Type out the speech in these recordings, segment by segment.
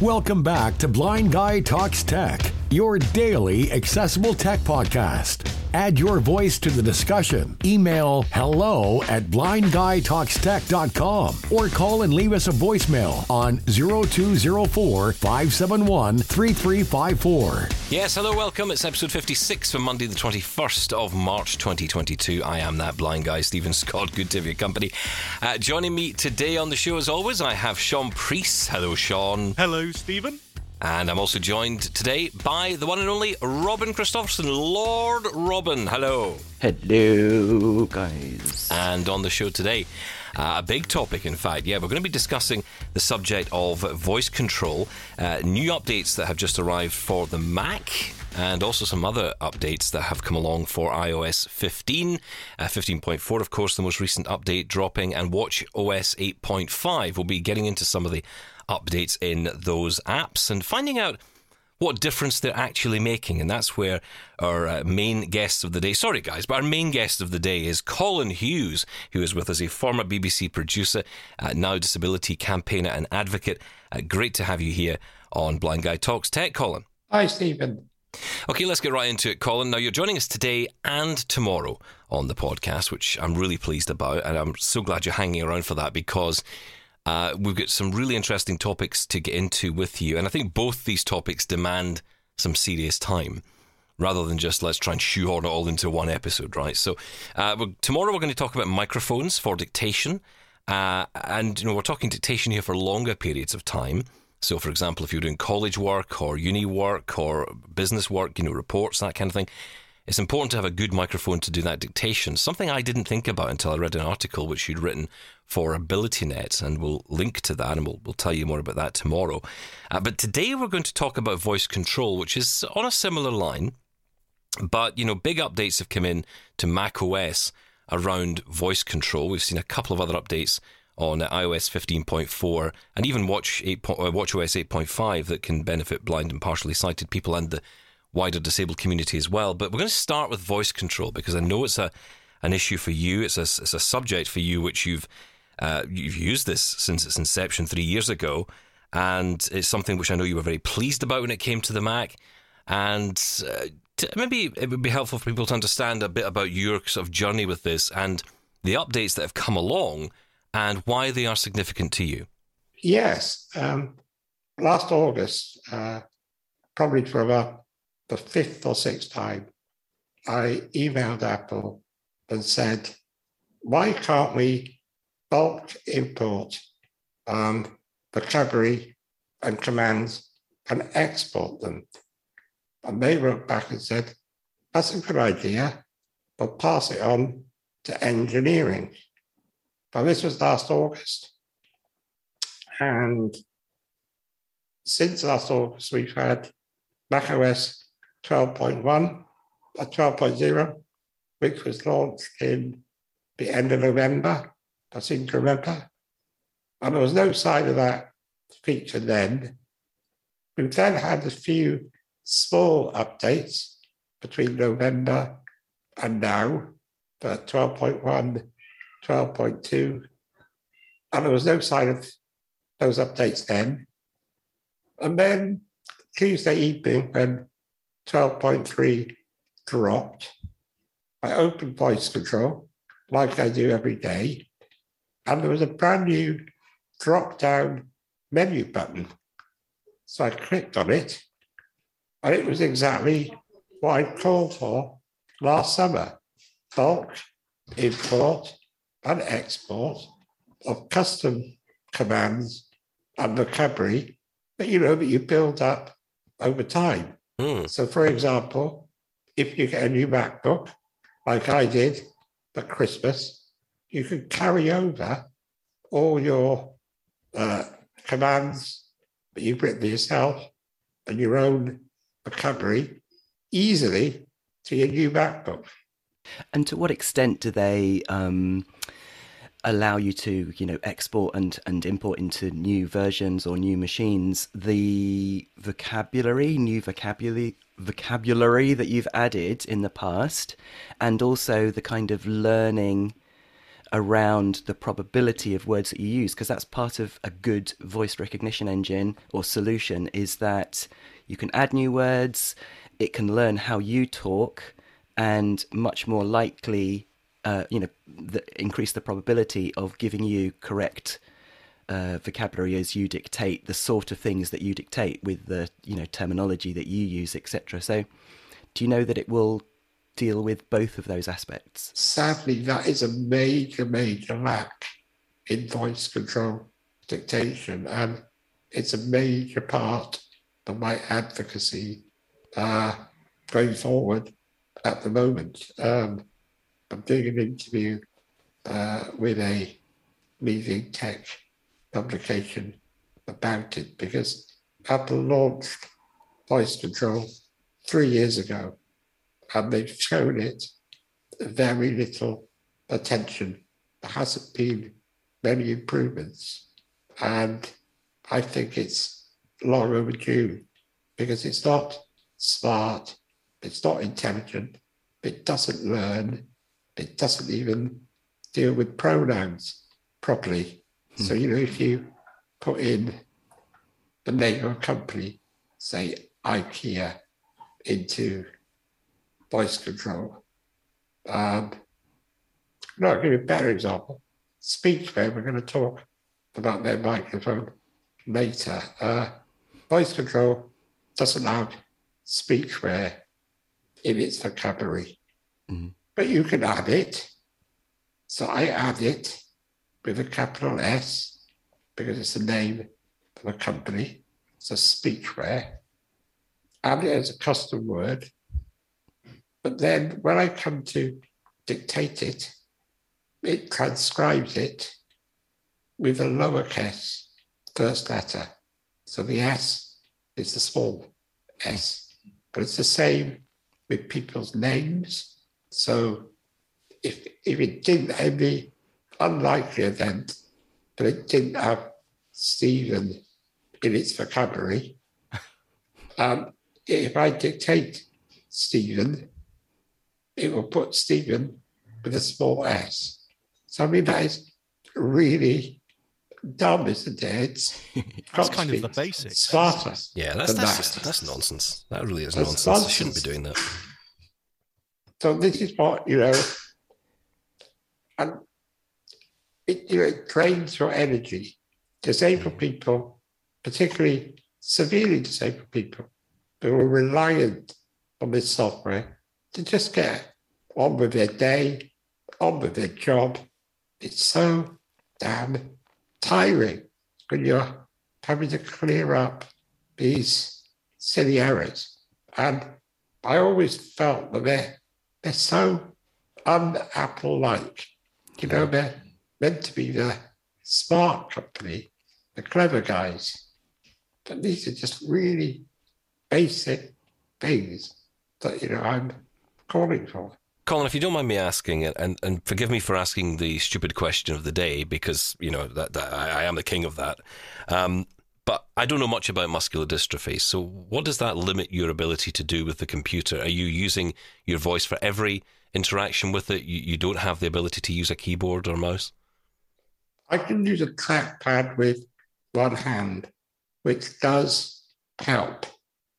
Welcome back to Blind Guy Talks Tech, your daily accessible tech podcast. Add your voice to the discussion. Email hello@blindguytalkstech.com or call and leave us a voicemail on 0204-571-3354. Yes, hello, welcome. It's episode 56 for Monday the 21st of March 2022. I am that blind guy, Stephen Scott. Good to have your company. Joining me today on the show, as always, I have Sean Priest. Hello, Sean. Hello, Stephen. And I'm also joined today by the one and only Robin Christopherson. Lord Robin, hello. Hello, guys. And on the show today, a big topic, in fact. Yeah, we're going to be discussing the subject of voice control, new updates that have just arrived for the Mac, and also some other updates that have come along for iOS 15, 15.4, of course, the most recent update dropping, and watchOS 8.5. We'll be getting into some of the updates in those apps and finding out what difference they're actually making. And that's where our main guest of the day, sorry guys, but our main guest of the day is Colin Hughes, who is with us, a former BBC producer, now disability campaigner and advocate. Great to have you here on Blind Guy Talks Tech, Colin. Hi, Stephen. Okay, let's get right into it, Colin. Now, you're joining us today and tomorrow on the podcast, which I'm really pleased about. And I'm so glad you're hanging around for that because we've got some really interesting topics to get into with you. And I think both these topics demand some serious time rather than just let's try and shoehorn it all into one episode, right? So tomorrow we're going to talk about microphones for dictation. And, you know, we're talking dictation here for longer periods of time. So, for example, if you're doing college work or uni work or business work, you know, reports, that kind of thing, it's important to have a good microphone to do that dictation, something I didn't think about until I read an article which you'd written for AbilityNet, and we'll link to that, and we'll tell you more about that tomorrow. But today we're going to talk about voice control, which is on a similar line, but, you know, big updates have come in to macOS around voice control. We've seen a couple of other updates on iOS 15.4 and even watchOS 8.5 that can benefit blind and partially sighted people and the wider disabled community as well. But we're going to start with voice control because I know it's an issue for you. It's a subject for you which you've used this since its inception 3 years ago, and it's something which I know you were very pleased about when it came to the Mac. And maybe it would be helpful for people to understand a bit about your sort of journey with this and the updates that have come along and why they are significant to you. Yes. Last August, probably for about the fifth or sixth time, I emailed Apple and said, why can't we bulk import vocabulary and commands and export them? And they wrote back and said, that's a good idea, but we'll pass it on to engineering. Now, this was last August. And since last August, we've had macOS 12.1 or 12.0, which was launched in the end of November, I seem to remember. And there was no sign of that feature then. We've then had a few small updates between November and now, but 12.1, 12.2, and there was no sign of those updates then. And then Tuesday evening, when 12.3 dropped, I opened Voice Control, like I do every day, and there was a brand new drop-down menu button. So I clicked on it, and it was exactly what I called for last summer: bulk import and export of custom commands and vocabulary that you build up over time. So, for example, if you get a new MacBook, like I did at Christmas, you can carry over all your commands that you've written yourself and your own vocabulary easily to your new MacBook. And to what extent do they allow you to, export and import into new versions or new machines the vocabulary that you've added in the past, and also the kind of learning around the probability of words that you use, because that's part of a good voice recognition engine or solution, is that you can add new words, it can learn how you talk, and much more likely, increase the probability of giving you correct vocabulary as you dictate the sort of things that you dictate with the terminology that you use, etc. So, do you know that it will deal with both of those aspects? Sadly, that is a major lack in voice control dictation, and it's a major part of my advocacy going forward at the moment. I'm doing an interview with a leading tech publication about it, because Apple launched voice control 3 years ago, and they've shown it very little attention. There hasn't been many improvements, and I think it's long overdue, because it's not smart, it's not intelligent, it doesn't learn, it doesn't even deal with pronouns properly. Mm. So, if you put in the name of a company, say IKEA, into voice control. No, I'll give you a better example. SpeechWare, we're going to talk about their microphone later. Voice control doesn't have SpeechWare in its vocabulary. Mm-hmm. But you can add it. So I add it with a capital S, because it's the name of a company. So SpeechWare. Add it as a custom word. But then when I come to dictate it, it transcribes it with a lowercase first letter. So the S is the small S. But it's the same with people's names. So if it didn't have the unlikely event, but it didn't have Stephen in its vocabulary, if I dictate Stephen, it will put Stephen with a small S. So, that is really dumb, isn't it? That's kind of the basics. Smarter. Yeah, that's nonsense. That really is nonsense. I shouldn't be doing that. So this is what, and it drains your energy. Disabled people, particularly severely disabled people, who are reliant on this software to just get on with their day, on with their job. It's so damn tiring when you're having to clear up these silly errors. And I always felt that they're so un-Apple-like. They're meant to be the smart company, the clever guys. But these are just really basic things that, I'm calling for. Colin, if you don't mind me asking, and forgive me for asking the stupid question of the day, because, that I am the king of that. But I don't know much about muscular dystrophy. So what does that limit your ability to do with the computer? Are you using your voice for every interaction with it? You don't have the ability to use a keyboard or mouse? I can use a trackpad with one hand, which does help.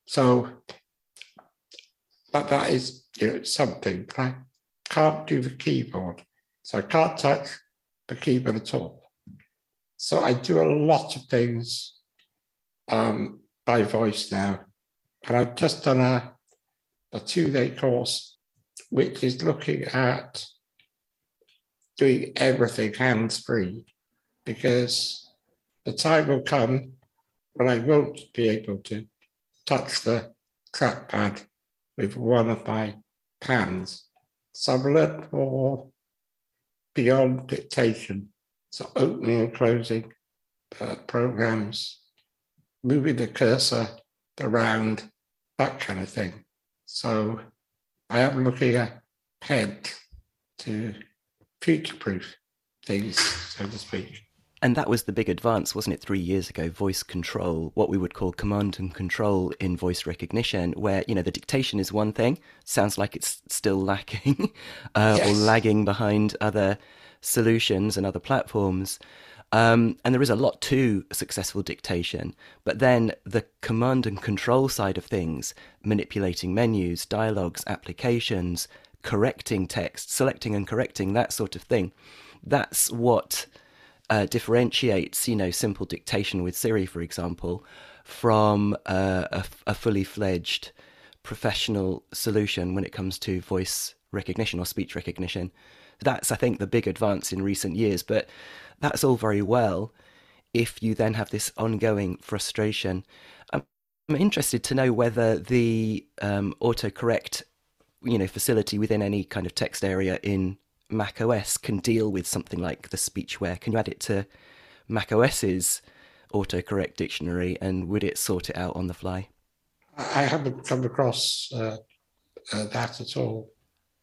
So, but that is, something. I can't do the keyboard. So I can't touch the keyboard at all. So I do a lot of things by voice now. And I've just done a 2-day course, which is looking at doing everything hands-free, because the time will come when I won't be able to touch the trackpad with one of my hands. So I've learned more beyond dictation. So opening and closing programs, moving the cursor around, that kind of thing. So I am looking ahead to future-proof things, so to speak. And that was the big advance, wasn't it, 3 years ago, voice control, what we would call command and control in voice recognition, where, the dictation is one thing, sounds like it's still lacking or lagging behind other solutions and other platforms. And there is a lot to successful dictation, but then the command and control side of things, manipulating menus, dialogues, applications, correcting text, selecting and correcting, that sort of thing. That's what differentiates, you know, simple dictation with Siri, for example, from a fully fledged professional solution when it comes to voice recognition or speech recognition. That's, I think, the big advance in recent years. But that's all very well if you then have this ongoing frustration. I'm interested to know whether the autocorrect, you know, facility within any kind of text area in macOS can deal with something like the SpeechWare. Can you add it to macOS's autocorrect dictionary, and would it sort it out on the fly? I haven't come across that at all.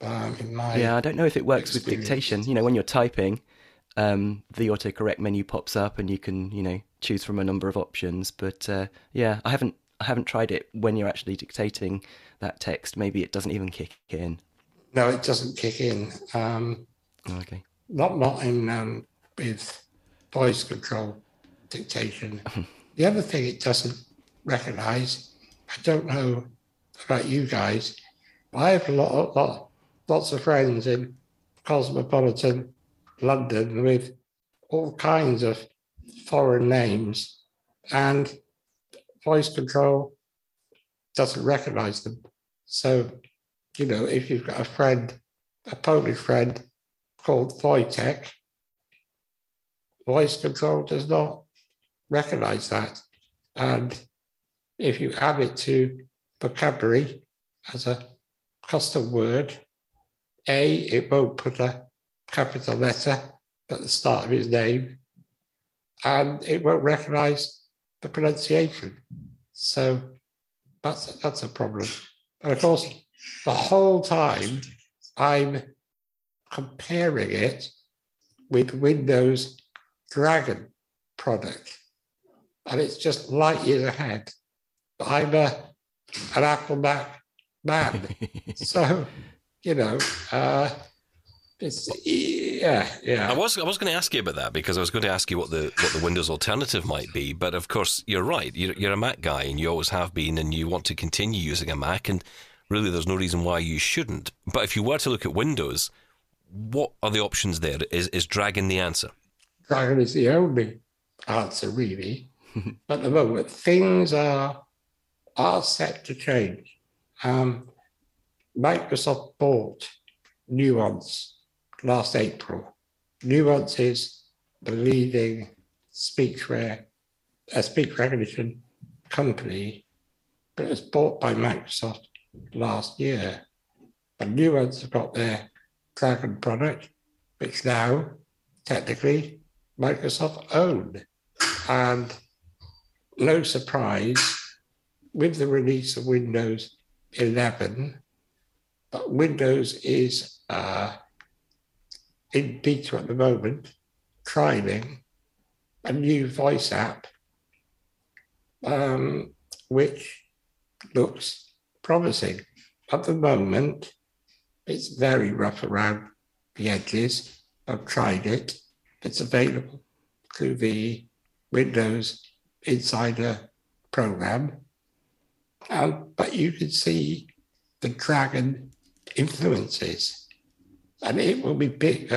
In my I don't know if it works with dictation. You know, when you're typing, the autocorrect menu pops up, and you can, you know, choose from a number of options. But I haven't tried it when you're actually dictating that text. Maybe it doesn't even kick in. No, it doesn't kick in. Okay. Not in with voice control dictation. The other thing it doesn't recognise, I don't know about you guys, but I have lots of friends in cosmopolitan London with all kinds of foreign names, and voice control doesn't recognise them. So, you know, if you've got a friend, a Polish friend called Vojtek, voice control does not recognise that. And if you add it to vocabulary as a custom word, A, it won't put a capital letter at the start of his name, and it won't recognise the pronunciation. So that's a problem. And of course, the whole time I'm comparing it with Windows Dragon product, and it's just light years ahead. I'm an Apple Mac man, so you know, it's yeah. I was going to ask you about that, because I was going to ask you what the Windows alternative might be, but of course you're right. You're a Mac guy, and you always have been, and you want to continue using a Mac, and really there's no reason why you shouldn't. But if you were to look at Windows, what are the options there? Is Dragon the answer? Dragon is the only answer, really. At the moment, things are set to change. Microsoft bought Nuance last April. Nuance is the leading speech recognition company, but it was bought by Microsoft last year. But Nuance have got their Dragon product, which now technically Microsoft own. And no surprise, with the release of Windows 11, but Windows is in beta at the moment, trialing a new voice app, which looks promising. At the moment, it's very rough around the edges. I've tried it. It's available through the Windows Insider program. But you can see the Dragon influences, and it will be baked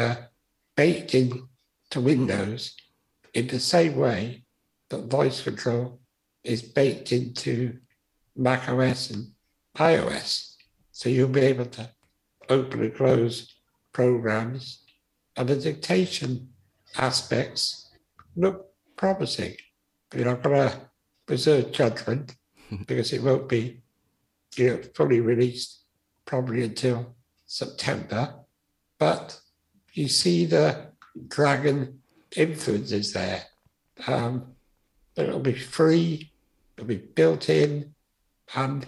into Windows in the same way that voice control is baked into macOS and iOS. So you'll be able to open and close programs, and the dictation aspects look promising. But you're not going to reserve judgment, because it won't be, you know, fully released probably until September. But you see the Dragon influences there. It'll be free, it'll be built in, and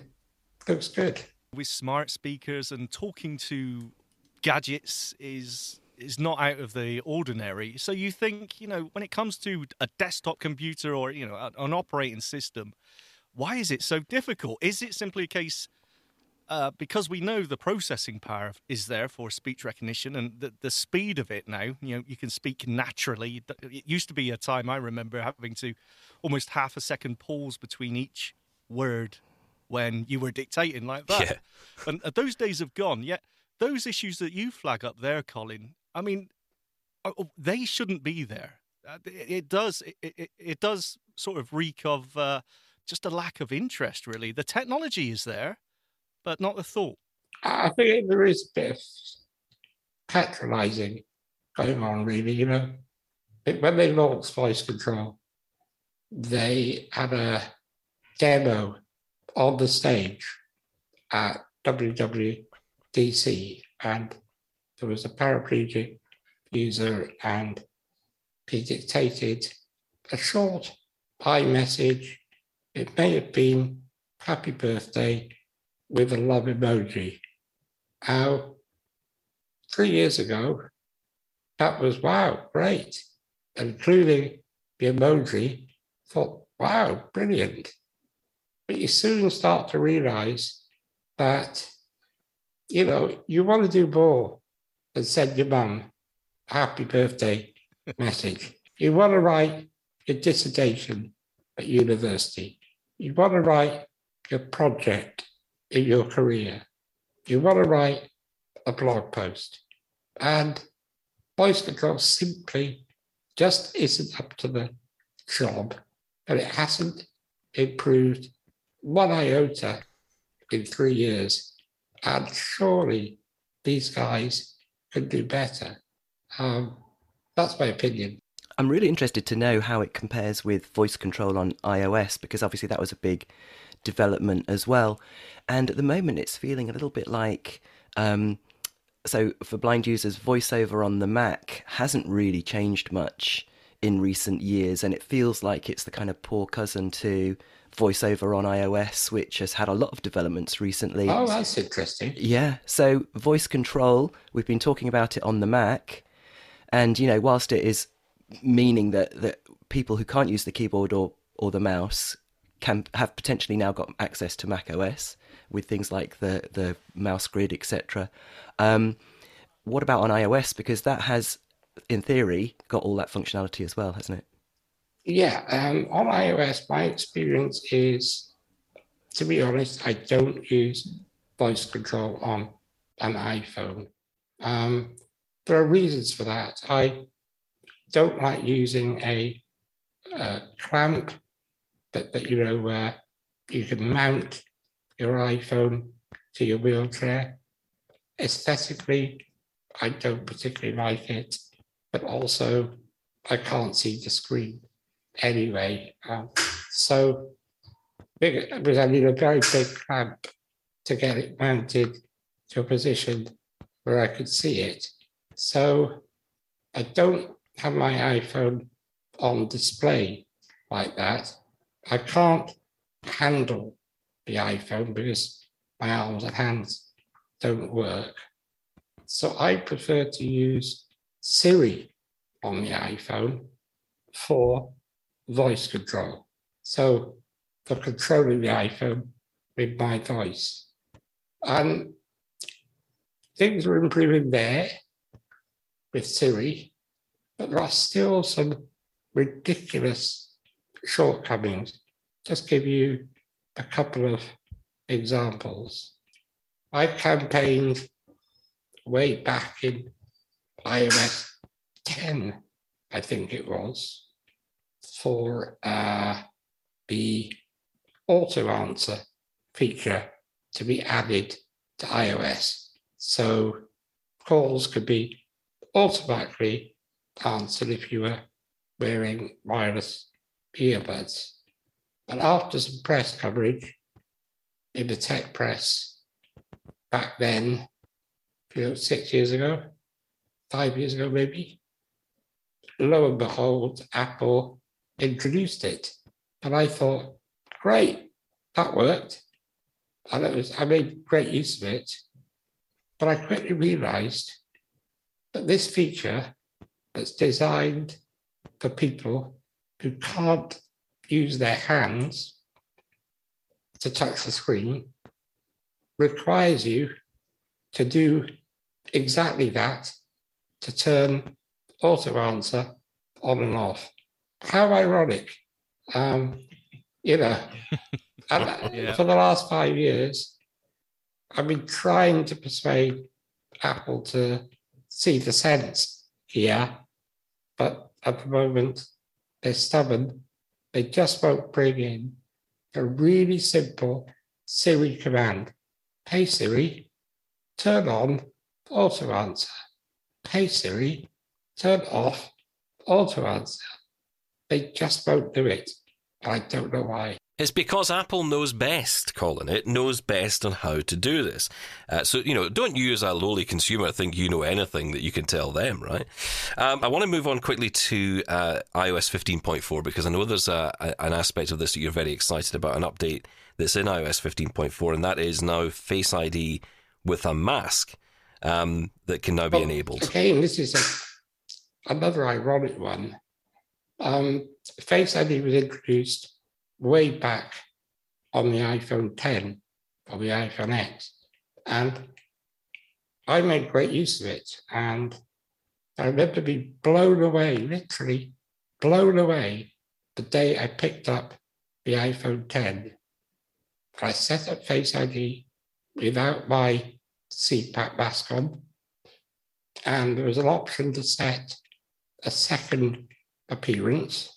looks good. With smart speakers and talking to gadgets is not out of the ordinary. So you think, you know, when it comes to a desktop computer or, you know, an operating system, why is it so difficult? Is it simply a case because we know the processing power is there for speech recognition and the speed of it now, you know, you can speak naturally. It used to be a time I remember having to almost half a second pause between each word when you were dictating like that. Yeah. And those days have gone, yet those issues that you flag up there, Colin, I mean, they shouldn't be there. It does sort of reek of just a lack of interest, really. The technology is there, but not the thought. I think there is a bit of patronising going on, really. You know, when they launched Voice Control, they had a demo on the stage at WWDC, and there was a paraplegic user, and he dictated a short iMessage. It may have been happy birthday with a love emoji. Now, 3 years ago, that was, wow, great. Including the emoji, thought, wow, brilliant. But you soon start to realize that, you know, you want to do more than send your mum a happy birthday message. You want to write your dissertation at university. You want to write your project in your career. You want to write a blog post. And Voice Control simply just isn't up to the job, and it hasn't improved one iota in 3 years. And surely these guys could do better. That's my opinion. I'm really interested to know how it compares with Voice Control on iOS, because obviously that was a big development as well. And at the moment, it's feeling a little bit like, so for blind users, VoiceOver on the Mac hasn't really changed much in recent years. And it feels like it's the kind of poor cousin to VoiceOver on iOS, which has had a lot of developments recently. Oh, that's interesting. Yeah. So Voice Control, we've been talking about it on the Mac. And, you know, whilst it is meaning that people who can't use the keyboard or the mouse can have potentially now got access to macOS with things like the mouse grid, etc. What about on iOS? Because that has, in theory, got all that functionality as well, hasn't it? Yeah, on iOS, my experience is, to be honest, I don't use Voice Control on an iPhone. There are reasons for that. I don't like using a clamp that you know, where you can mount your iPhone to your wheelchair. Aesthetically, I don't particularly like it, but also I can't see the screen anyway. So because I need a very big clamp to get it mounted to a position where I could see it. So I don't have my iPhone on display like that. I can't handle the iPhone because my arms and hands don't work. So I prefer to use Siri on the iPhone for voice control. So for controlling the iPhone with my voice. And things are improving there with Siri, but there are still some ridiculous shortcomings. Just give you a couple of examples. I campaigned way back in iOS 10, I think it was, for the auto answer feature to be added to iOS. So calls could be automatically answered if you were wearing wireless earbuds. And after some press coverage in the tech press back then, 6 years ago, 5 years ago maybe, lo and behold, Apple introduced it. And I thought, great, that worked. And I made great use of it. But I quickly realized that this feature that's designed for people who can't use their hands to touch the screen requires you to do exactly that, to turn auto answer on and off. How ironic. You know, yeah. For the last 5 years, I've been trying to persuade Apple to see the sense here, but at the moment, they're stubborn. They just won't bring in a really simple Siri command. Hey, Siri, turn on auto answer. Hey, Siri, turn off auto answer. They just won't do it. I don't know why. It's because Apple knows best, Colin. It knows best on how to do this. So, you know, don't you as a lowly consumer think you know anything that you can tell them, right? I want to move on quickly to iOS 15.4, because I know there's an aspect of this that you're very excited about, an update that's in iOS 15.4, and that is now Face ID with a mask that can now be enabled. Again, this is another ironic one. Face ID was introduced way back on the iPhone 10 or the iPhone X. And I made great use of it. And I remember being blown away, literally blown away, the day I picked up the iPhone 10. I set up Face ID without my CPAP mask on. And there was an option to set a second appearance.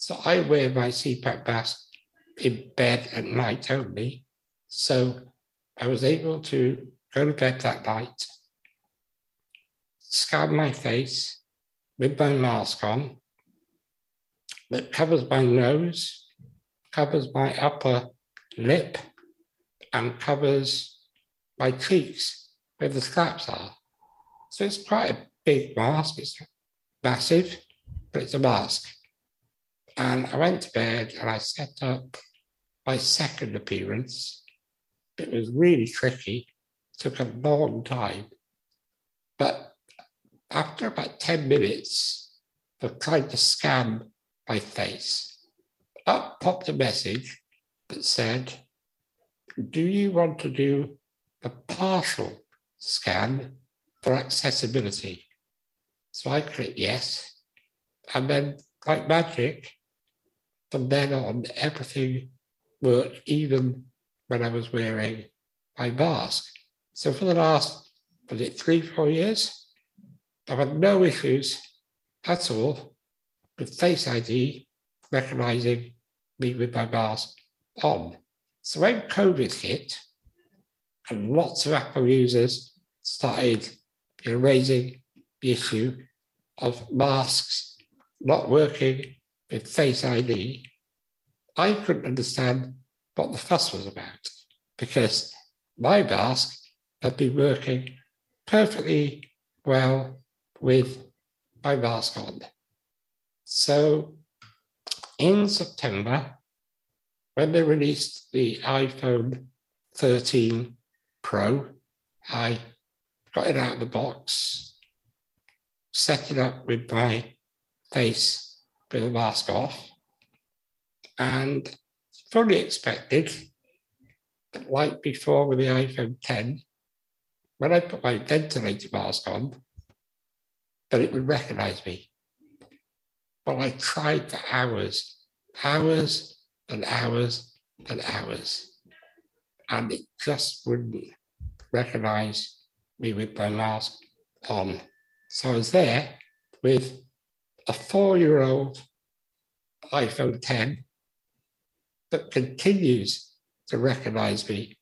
So I wear my CPAP mask in bed at night only. So I was able to go to bed that night, scan my face with my mask on, that covers my nose, covers my upper lip, and covers my cheeks where the straps are. So it's quite a big mask. It's massive, but it's a mask. And I went to bed and I set up my second appearance. It was really tricky, took a long time. But after about 10 minutes of trying to scan my face, up popped a message that said, do you want to do a partial scan for accessibility? So I clicked yes. And then, like magic, from then on, everything worked, even when I was wearing my mask. So for the last, was it 3-4 years, I've had no issues at all with Face ID recognizing me with my mask on. So when COVID hit and lots of Apple users started raising the issue of masks not working with Face ID, I couldn't understand what the fuss was about, because my mask had been working perfectly well with my mask on. So in September, when they released the iPhone 13 Pro, I got it out of the box, set it up with my face with the mask off, and fully expected, like before with the iPhone 10, when I put my ventilator mask on, that it would recognize me. Well, I tried for hours, and it just wouldn't recognize me with my mask on. So I was there with a 4-year-old iPhone 10 that continues to recognize me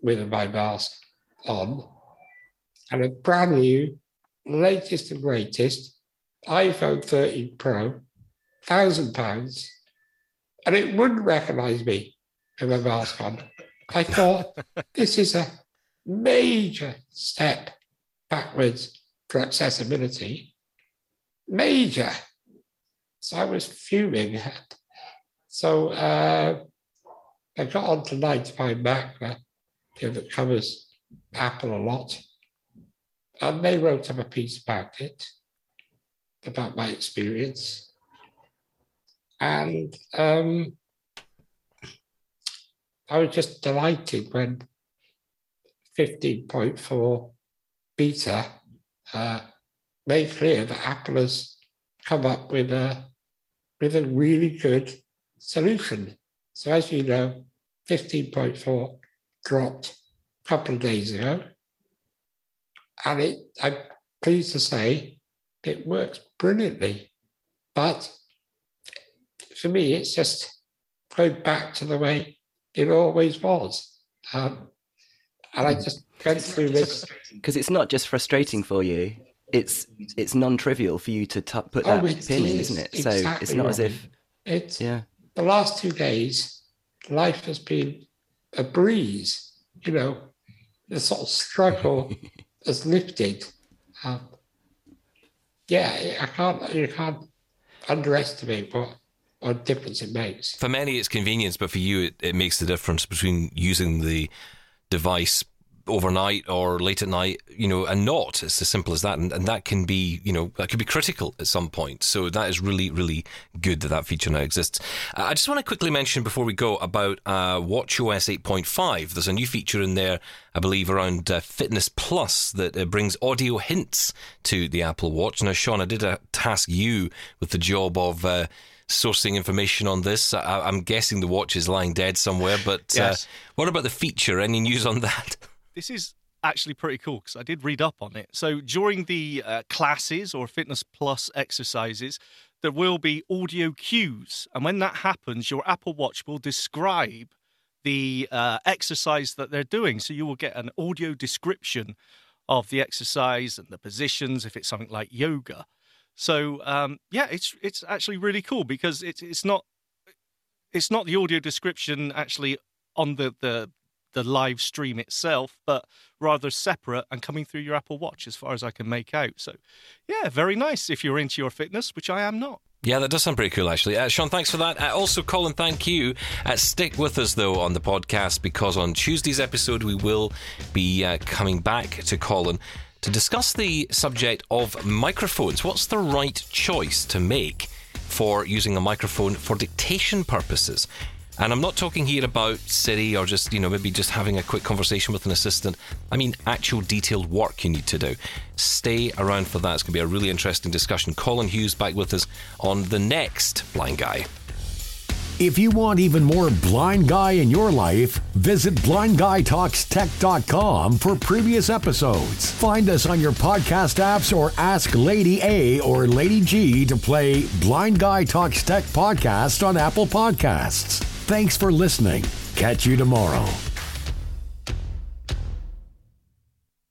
with my mask on, and a brand new, latest and greatest iPhone 13 Pro, £1,000, and it wouldn't recognize me with my mask on. I thought, this is a major step backwards for accessibility. Major. So I was fuming. So I got on to 95 Mac, that covers Apple a lot. And they wrote up a piece about it, about my experience. And I was just delighted when 15.4 beta made clear that Apple has come up with a really good solution. So as you know, 15.4 dropped a couple of days ago, and it, I'm pleased to say, it works brilliantly. But for me, it's just going back to the way it always was. And I just went through this. Because it's not just frustrating for you, it's non-trivial for you to put that pin in, isn't it? So exactly it's not as if... It's, yeah. The last 2 days, life has been a breeze. You know, the sort of struggle has lifted. Yeah, you can't underestimate what difference it makes. For many, it's convenience, but for you, it makes the difference between using the device overnight or late at night, you know, and not. It's as simple as that. And that can be, you know, that could be critical at some point. So that is really, really good that that feature now exists. I just want to quickly mention before we go about watchOS 8.5. There's a new feature in there, I believe, around Fitness Plus that brings audio hints to the Apple Watch. Now, Sean, I did task you with the job of sourcing information on this. I'm guessing the watch is lying dead somewhere, but yes. What about the feature? Any news on that? This is actually pretty cool because I did read up on it. So during the classes or Fitness Plus exercises, there will be audio cues. And when that happens, your Apple Watch will describe the exercise that they're doing. So you will get an audio description of the exercise and the positions, if it's something like yoga. So, yeah, it's actually really cool because it's not the audio description actually on the live stream itself, but rather separate and coming through your Apple Watch as far as I can make out. So, yeah, very nice if you're into your fitness, which I am not. Yeah, that does sound pretty cool, actually. Sean, thanks for that. Also, Colin, thank you. Stick with us, though, on the podcast, because on Tuesday's episode, we will be coming back to Colin to discuss the subject of microphones. What's the right choice to make for using a microphone for dictation purposes? And I'm not talking here about Siri or just, you know, maybe just having a quick conversation with an assistant. I mean, actual detailed work you need to do. Stay around for that. It's going to be a really interesting discussion. Colin Hughes back with us on the next Blind Guy. If you want even more Blind Guy in your life, visit blindguytalkstech.com for previous episodes. Find us on your podcast apps or ask Lady A or Lady G to play Blind Guy Talks Tech podcast on Apple Podcasts. Thanks for listening. Catch you tomorrow.